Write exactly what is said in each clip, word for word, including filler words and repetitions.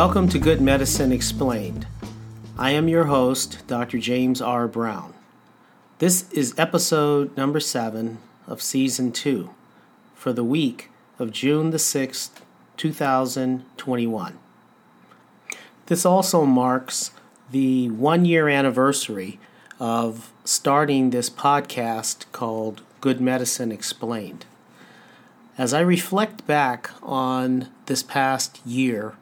Welcome to Good Medicine Explained. I am your host, Doctor James R. Brown. This is episode number seven of season two for the week of June the sixth, two thousand twenty-one. This also marks the one-year anniversary of starting this podcast called Good Medicine Explained. As I reflect back on this past year,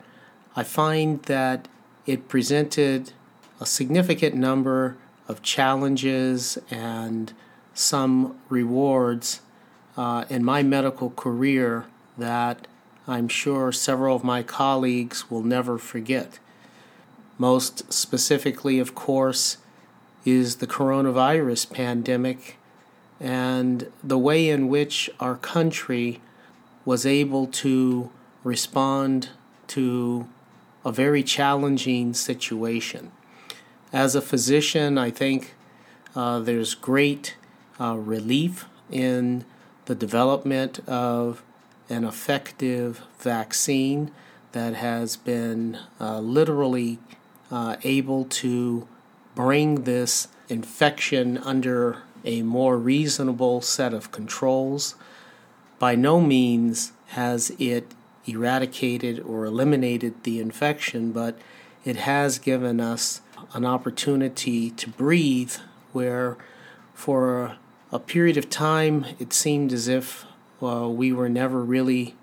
I find that it presented a significant number of challenges and some rewards uh, in my medical career that I'm sure several of my colleagues will never forget. Most specifically, of course, is the coronavirus pandemic and the way in which our country was able to respond to a very challenging situation. As a physician, I think uh, there's great uh, relief in the development of an effective vaccine that has been uh, literally uh, able to bring this infection under a more reasonable set of controls. By no means has it eradicated or eliminated the infection, but it has given us an opportunity to breathe where for a period of time it seemed as if uh, we were never really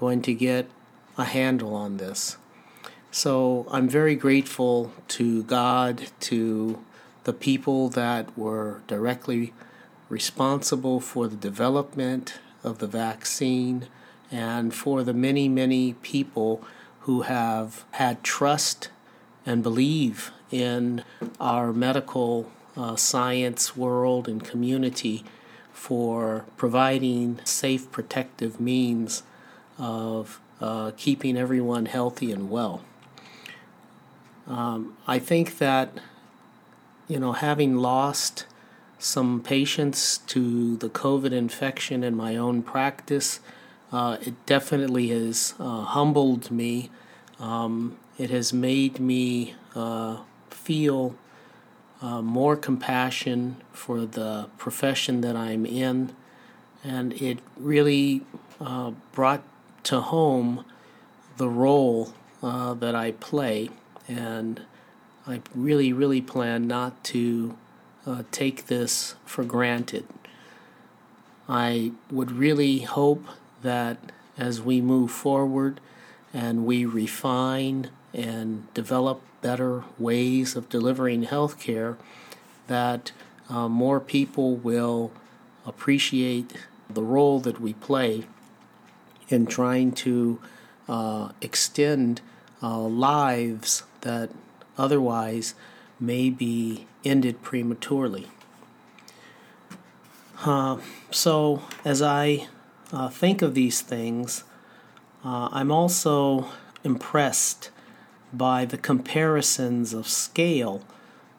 going to get a handle on this. So I'm very grateful to God, to the people that were directly responsible for the development of the vaccine, and for the many, many people who have had trust and believe in our medical uh, science world and community for providing safe protective means of uh, keeping everyone healthy and well. Um, I think that, you know, having lost some patients to the COVID infection in my own practice, Uh, it definitely has uh, humbled me. Um, it has made me uh, feel uh, more compassion for the profession that I'm in. And it really uh, brought to home the role uh, that I play. And I really, really plan not to uh, take this for granted. I would really hope that as we move forward and we refine and develop better ways of delivering health care, that uh, more people will appreciate the role that we play in trying to uh, extend uh, lives that otherwise may be ended prematurely. Uh, so as I Uh, think of these things, uh, I'm also impressed by the comparisons of scale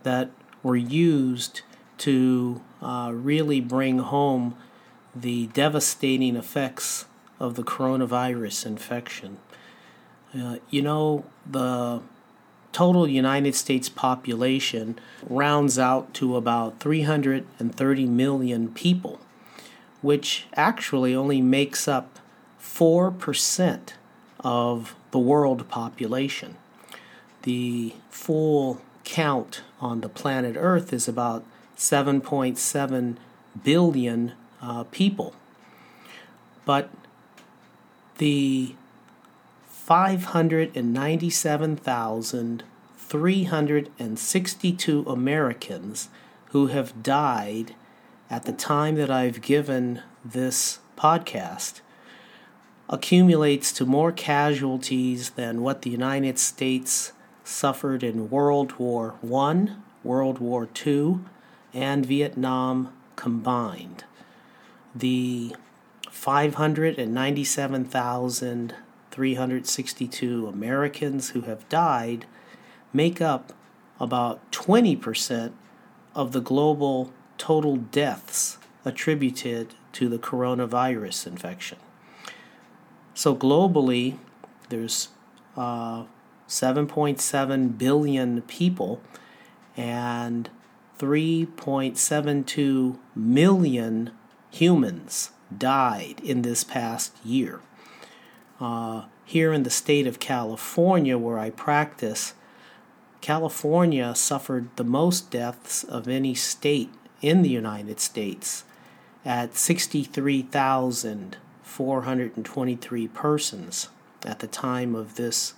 that were used to uh, really bring home the devastating effects of the coronavirus infection. Uh, you know, the total United States population rounds out to about three hundred thirty million people, which actually only makes up four percent of the world population. The full count on the planet Earth is about seven point seven billion uh, people. But the five hundred ninety-seven thousand three hundred sixty-two Americans who have died at the time that I've given this podcast accumulates to more casualties than what the United States suffered in World War One, World War Two, and Vietnam combined. The five hundred ninety-seven thousand three hundred sixty-two Americans who have died make up about twenty percent of the global total deaths attributed to the coronavirus infection. So globally, there's uh, seven point seven billion people, and three point seven two million humans died in this past year. Uh, here in the state of California, where I practice, California suffered the most deaths of any state in the United States at sixty-three thousand four hundred twenty-three persons at the time of this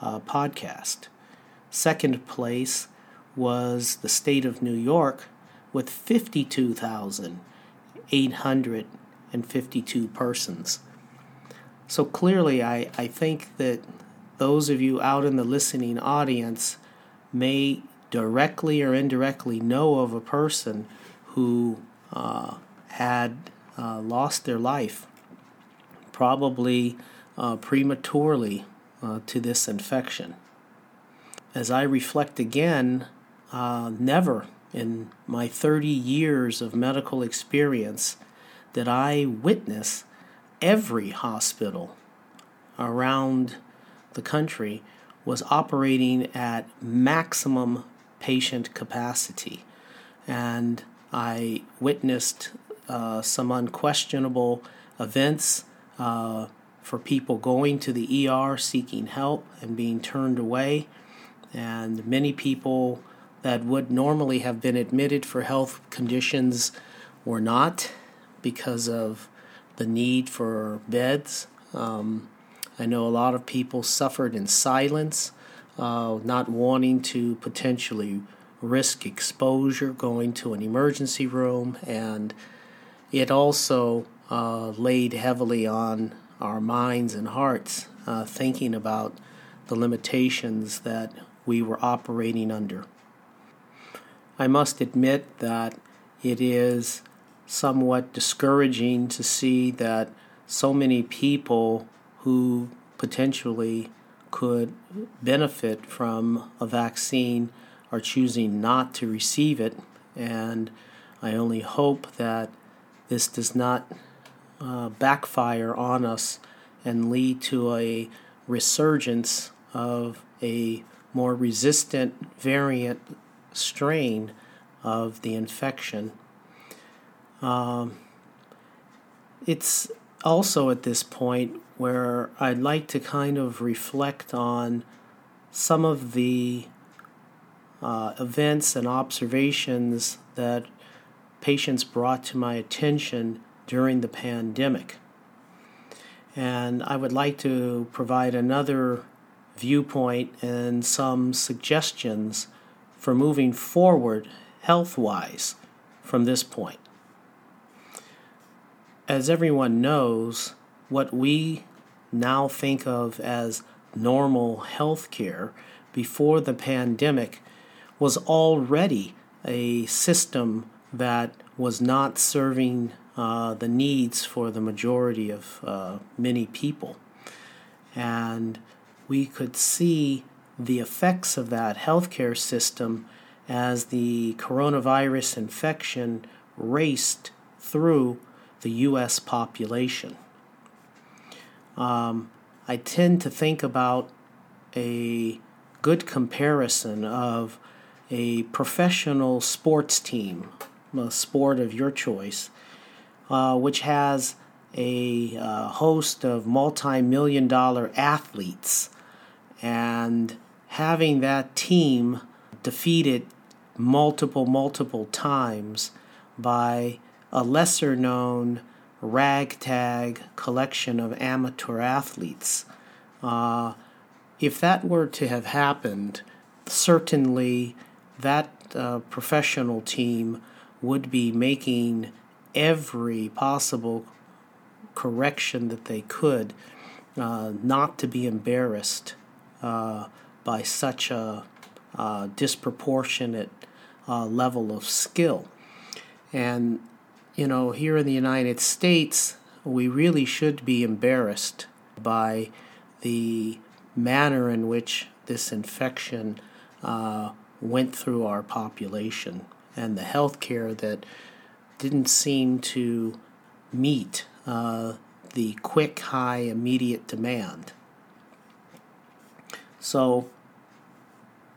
uh, podcast. Second place was the state of New York with fifty-two thousand eight hundred fifty-two persons. So clearly, I, I think that those of you out in the listening audience may directly or indirectly know of a person who uh, had uh, lost their life, probably uh, prematurely uh, to this infection. As I reflect again, uh, never in my thirty years of medical experience did I witness every hospital around the country was operating at maximum patient capacity. And I witnessed uh, some unquestionable events uh, for people going to the E R seeking help and being turned away. And many people that would normally have been admitted for health conditions were not because of the need for beds. Um, I know a lot of people suffered in silence, uh, not wanting to potentially risk exposure, going to an emergency room, and it also uh, laid heavily on our minds and hearts, uh, thinking about the limitations that we were operating under. I must admit that it is somewhat discouraging to see that so many people who potentially could benefit from a vaccine are choosing not to receive it, and I only hope that this does not uh, backfire on us and lead to a resurgence of a more resistant variant strain of the infection. Um, it's also at this point where I'd like to kind of reflect on some of the uh, events and observations that patients brought to my attention during the pandemic. And I would like to provide another viewpoint and some suggestions for moving forward health-wise from this point. As everyone knows, what we now think of as normal health care before the pandemic was already a system that was not serving uh, the needs for the majority of uh, many people. And we could see the effects of that healthcare system as the coronavirus infection raced through the U S population. Um, I tend to think about a good comparison of a professional sports team, a sport of your choice, uh, which has a uh, host of multi-million dollar athletes, and having that team defeated multiple, multiple times by a lesser-known ragtag collection of amateur athletes. Uh, if that were to have happened, certainly that uh, professional team would be making every possible correction that they could uh, not to be embarrassed uh, by such a uh, disproportionate uh, level of skill. And you know, here in the United States, we really should be embarrassed by the manner in which this infection uh, went through our population and the health care that didn't seem to meet uh, the quick, high, immediate demand. So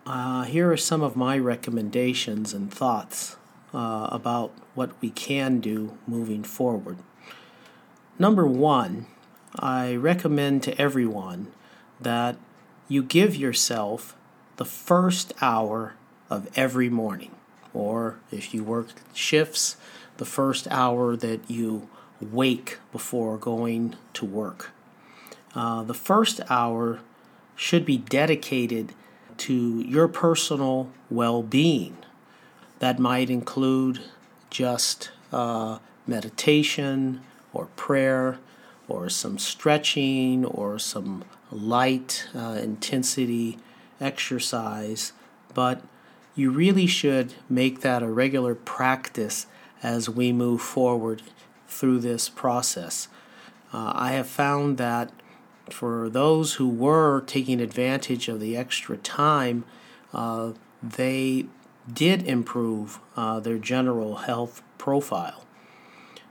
uh, here are some of my recommendations and thoughts uh, about what we can do moving forward. Number one, I recommend to everyone that you give yourself the first hour of every morning, or if you work shifts, the first hour that you wake before going to work. Uh, the first hour should be dedicated to your personal well-being. That might include just uh, meditation or prayer or some stretching or some light uh, intensity exercise, but you really should make that a regular practice as we move forward through this process. Uh, I have found that for those who were taking advantage of the extra time, uh, they did improve uh, their general health profile.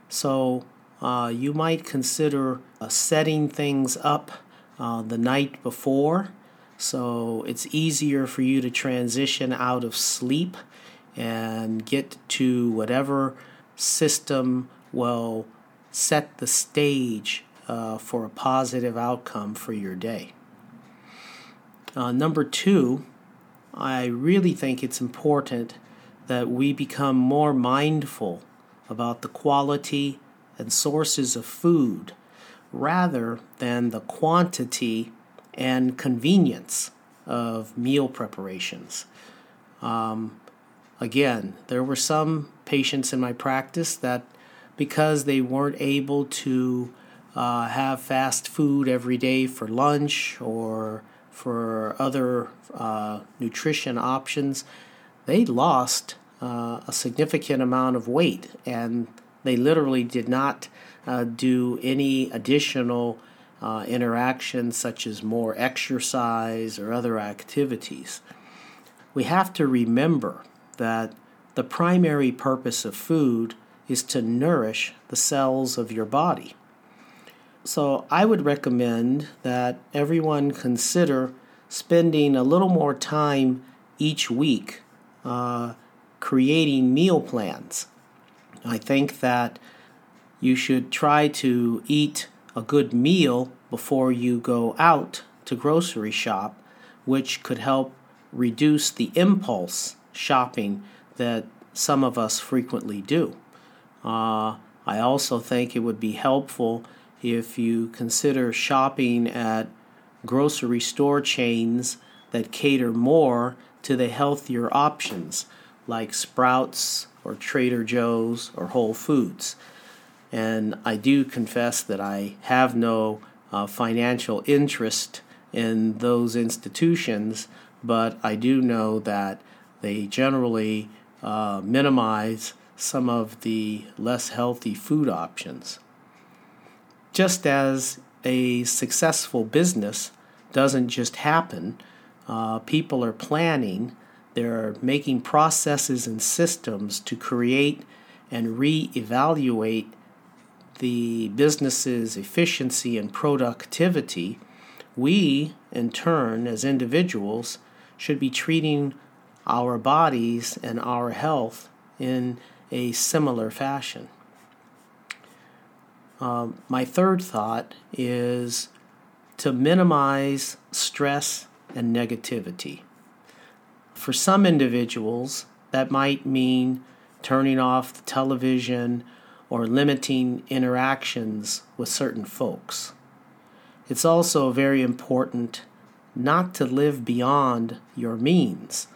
So uh, you might consider uh, setting things up uh, the night before, so it's easier for you to transition out of sleep and get to whatever system will set the stage uh, for a positive outcome for your day. Uh, number two, I really think it's important that we become more mindful about the quality and sources of food rather than the quantity and convenience of meal preparations. Um, Again, there were some patients in my practice that because they weren't able to uh, have fast food every day for lunch or for other uh, nutrition options, they lost uh, a significant amount of weight, and they literally did not uh, do any additional uh, interactions such as more exercise or other activities. We have to remember that the primary purpose of food is to nourish the cells of your body. So I would recommend that everyone consider spending a little more time each week uh, creating meal plans. I think that you should try to eat a good meal before you go out to grocery shop, which could help reduce the impulse shopping that some of us frequently do. Uh, I also think it would be helpful if you consider shopping at grocery store chains that cater more to the healthier options like Sprouts or Trader Joe's or Whole Foods. And I do confess that I have no uh, financial interest in those institutions, but I do know that they generally uh, minimize some of the less healthy food options. Just as a successful business doesn't just happen, uh, people are planning, they're making processes and systems to create and reevaluate the business's efficiency and productivity. We, in turn, as individuals, should be treating our bodies and our health in a similar fashion. Um, my third thought is to minimize stress and negativity. For some individuals, that might mean turning off the television or limiting interactions with certain folks. It's also very important not to live beyond your means.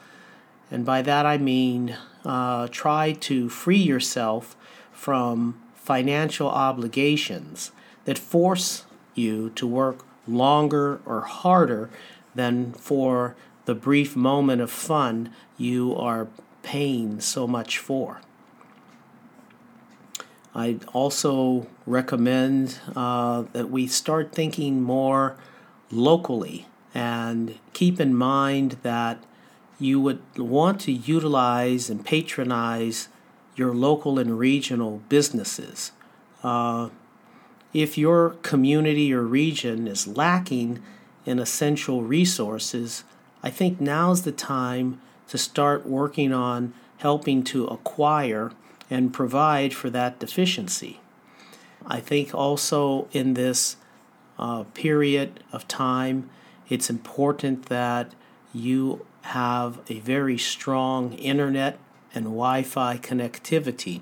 And by that I mean uh, try to free yourself from financial obligations that force you to work longer or harder than for the brief moment of fun you are paying so much for. I also recommend uh, that we start thinking more locally and keep in mind that you would want to utilize and patronize your local and regional businesses. Uh, if your community or region is lacking and essential resources, I think now's the time to start working on helping to acquire and provide for that deficiency. I think also in this uh, period of time, it's important that you have a very strong internet and Wi-Fi connectivity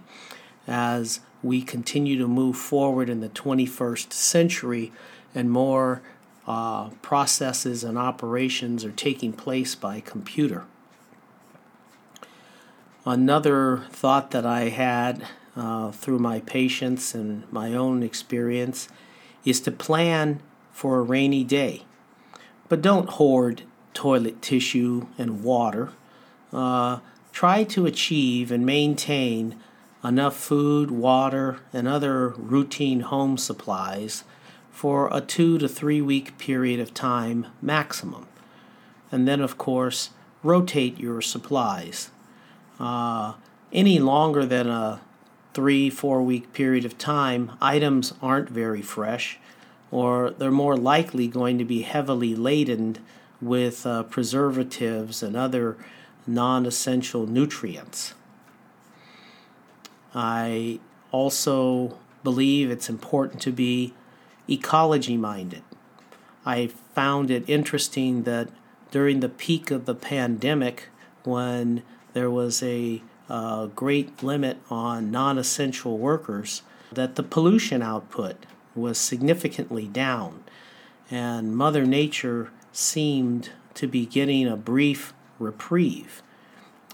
as we continue to move forward in the twenty-first century and more uh, processes and operations are taking place by computer. Another thought that I had uh, through my patients and my own experience is to plan for a rainy day. But don't hoard toilet tissue and water. Uh, try to achieve and maintain enough food, water, and other routine home supplies for a two to three week period of time maximum. And then, of course, rotate your supplies. Uh, any longer than a three, four week period of time, items aren't very fresh, or they're more likely going to be heavily laden with uh, preservatives and other non-essential nutrients. I also believe it's important to be ecology-minded. I found it interesting that during the peak of the pandemic, when there was a uh, great limit on non-essential workers, that the pollution output was significantly down, and Mother Nature seemed to be getting a brief reprieve.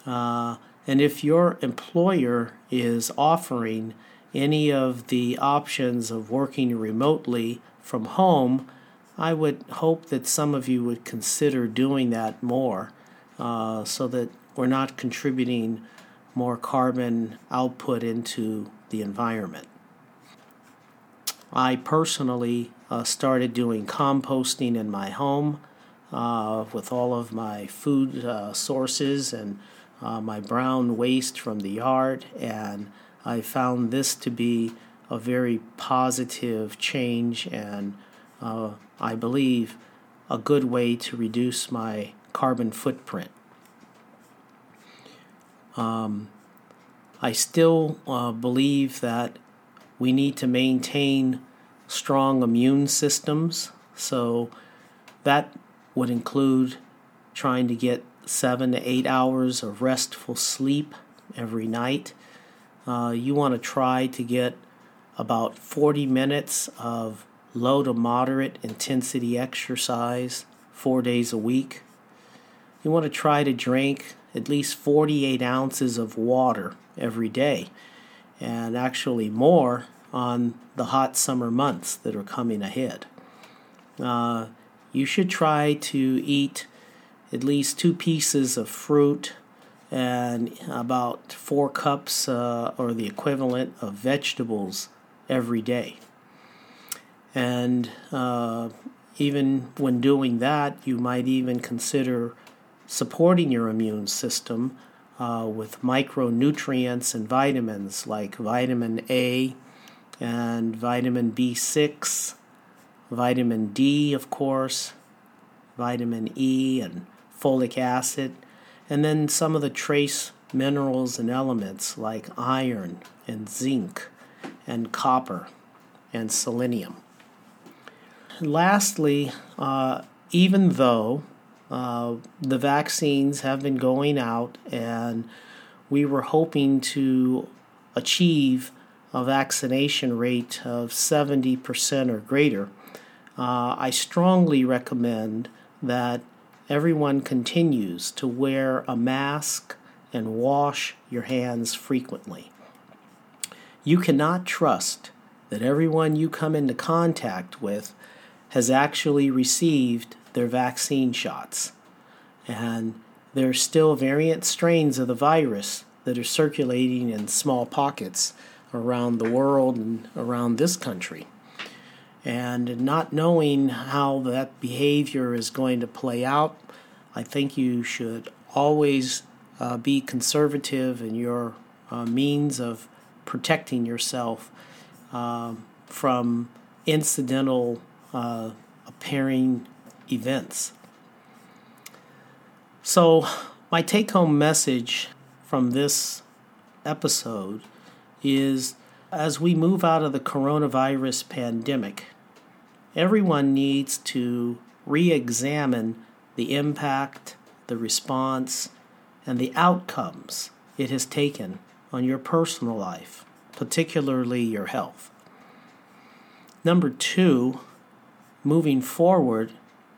Uh, And if your employer is offering any of the options of working remotely from home, I would hope that some of you would consider doing that more uh, so that we're not contributing more carbon output into the environment. I personally uh, started doing composting in my home uh, with all of my food uh, sources and Uh, my brown waste from the yard, and I found this to be a very positive change and uh, I believe a good way to reduce my carbon footprint. Um, I still uh, believe that we need to maintain strong immune systems, so that would include trying to get seven to eight hours of restful sleep every night. Uh, you want to try to get about forty minutes of low to moderate intensity exercise four days a week. You want to try to drink at least forty-eight ounces of water every day, and actually more on the hot summer months that are coming ahead. Uh, you should try to eat at least two pieces of fruit and about four cups uh, or the equivalent of vegetables every day. And uh, even when doing that, you might even consider supporting your immune system uh, with micronutrients and vitamins like vitamin A and vitamin B six, vitamin D, of course, vitamin E, and folic acid, and then some of the trace minerals and elements like iron and zinc and copper and selenium. And lastly, uh, even though uh, the vaccines have been going out and we were hoping to achieve a vaccination rate of seventy percent or greater, uh, I strongly recommend that everyone continues to wear a mask and wash your hands frequently. You cannot trust that everyone you come into contact with has actually received their vaccine shots. And there are still variant strains of the virus that are circulating in small pockets around the world and around this country. And not knowing how that behavior is going to play out, I think you should always uh, be conservative in your uh, means of protecting yourself uh, from incidental uh, appearing events. So my take-home message from this episode is, as we move out of the coronavirus pandemic, everyone needs to re-examine the impact, the response, and the outcomes it has taken on your personal life, particularly your health. Number two, moving forward,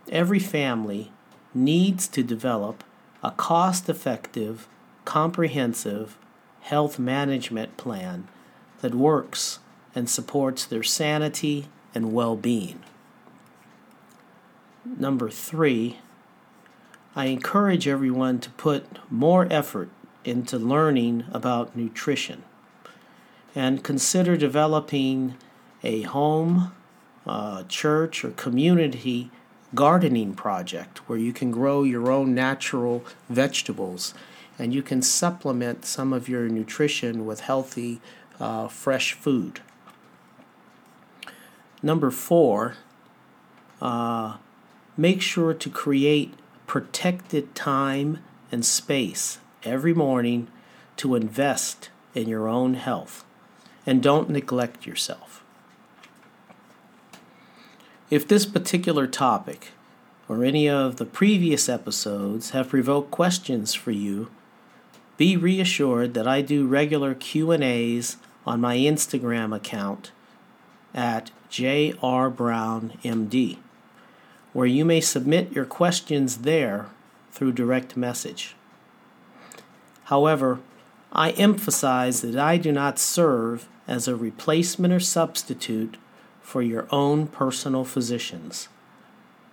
every family needs to develop a cost-effective, comprehensive health management plan that works and supports their sanity and well-being. Number three, I encourage everyone to put more effort into learning about nutrition and consider developing a home, uh, church, or community gardening project where you can grow your own natural vegetables and you can supplement some of your nutrition with healthy, uh, fresh food. Number four, uh, make sure to create protected time and space every morning to invest in your own health, and don't neglect yourself. If this particular topic or any of the previous episodes have provoked questions for you, be reassured that I do regular Q and A's on my Instagram account at J R Brown M D, where you may submit your questions there through direct message. However, I emphasize that I do not serve as a replacement or substitute for your own personal physicians,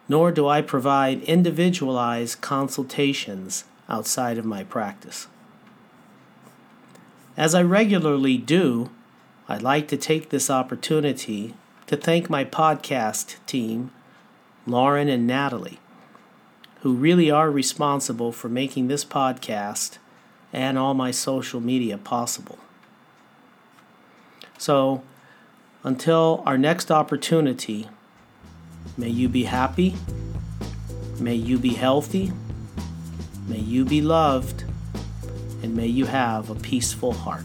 nor do I provide individualized consultations outside of my practice. As I regularly do, I'd like to take this opportunity to thank my podcast team, Lauren and Natalie, who really are responsible for making this podcast and all my social media possible. So, until our next opportunity, may you be happy, may you be healthy, may you be loved, and may you have a peaceful heart.